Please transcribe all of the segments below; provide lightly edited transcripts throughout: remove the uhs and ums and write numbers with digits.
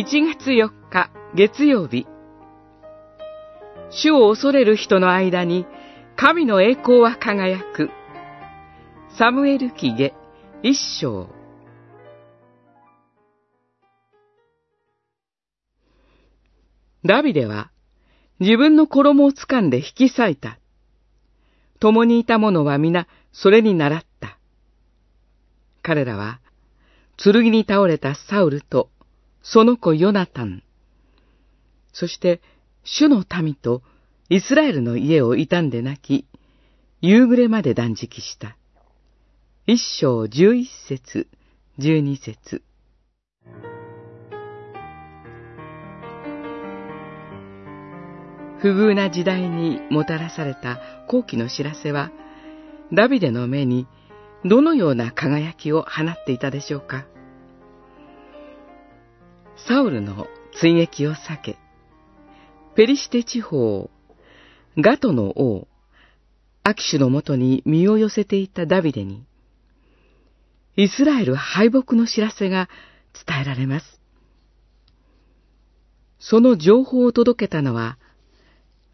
1月4日月曜日、主を恐れる人の間に神の栄光は輝く。サムエル記下一章。ダビデは自分の衣を掴んで引き裂いた。共にいた者は皆それに倣った。彼らは剣に倒れたサウルとその子ヨナタン、そして主の民とイスラエルの家を悼んで泣き、夕暮れまで断食した。一章11節、12節。不遇な時代にもたらされた好機の知らせは、ダビデの目にどのような輝きを放っていたでしょうか。サウルの追撃を避け、ペリシテ地方、ガトの王、アキシュのもとに身を寄せていたダビデに、イスラエル敗北の知らせが伝えられます。その情報を届けたのは、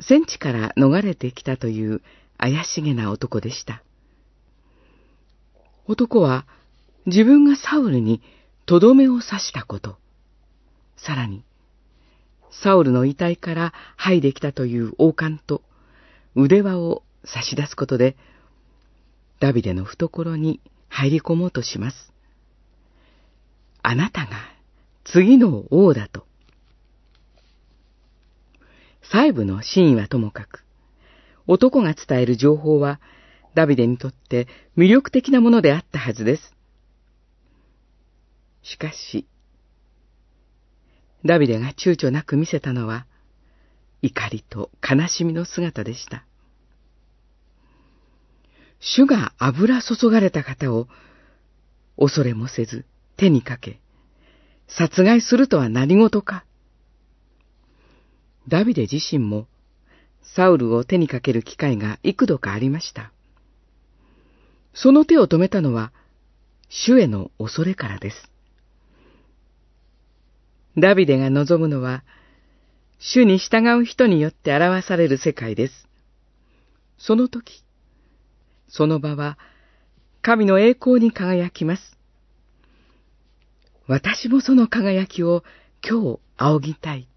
戦地から逃れてきたという怪しげな男でした。男は自分がサウルにとどめを刺したこと、さらに、サウルの遺体から剥いできたという王冠と腕輪を差し出すことで、ダビデの懐に入り込もうとします。あなたが次の王だと。細部の真意はともかく、男が伝える情報はダビデにとって魅力的なものであったはずです。しかし、ダビデが躊躇なく見せたのは、怒りと悲しみの姿でした。主が油注がれた方を、恐れもせず手にかけ、殺害するとは何事か。ダビデ自身も、サウルを手にかける機会が幾度かありました。その手を止めたのは、主への恐れからです。ダビデが望むのは、主に従う人によって表される世界です。その時、その場は、神の栄光に輝きます。私もその輝きを今日仰ぎたい。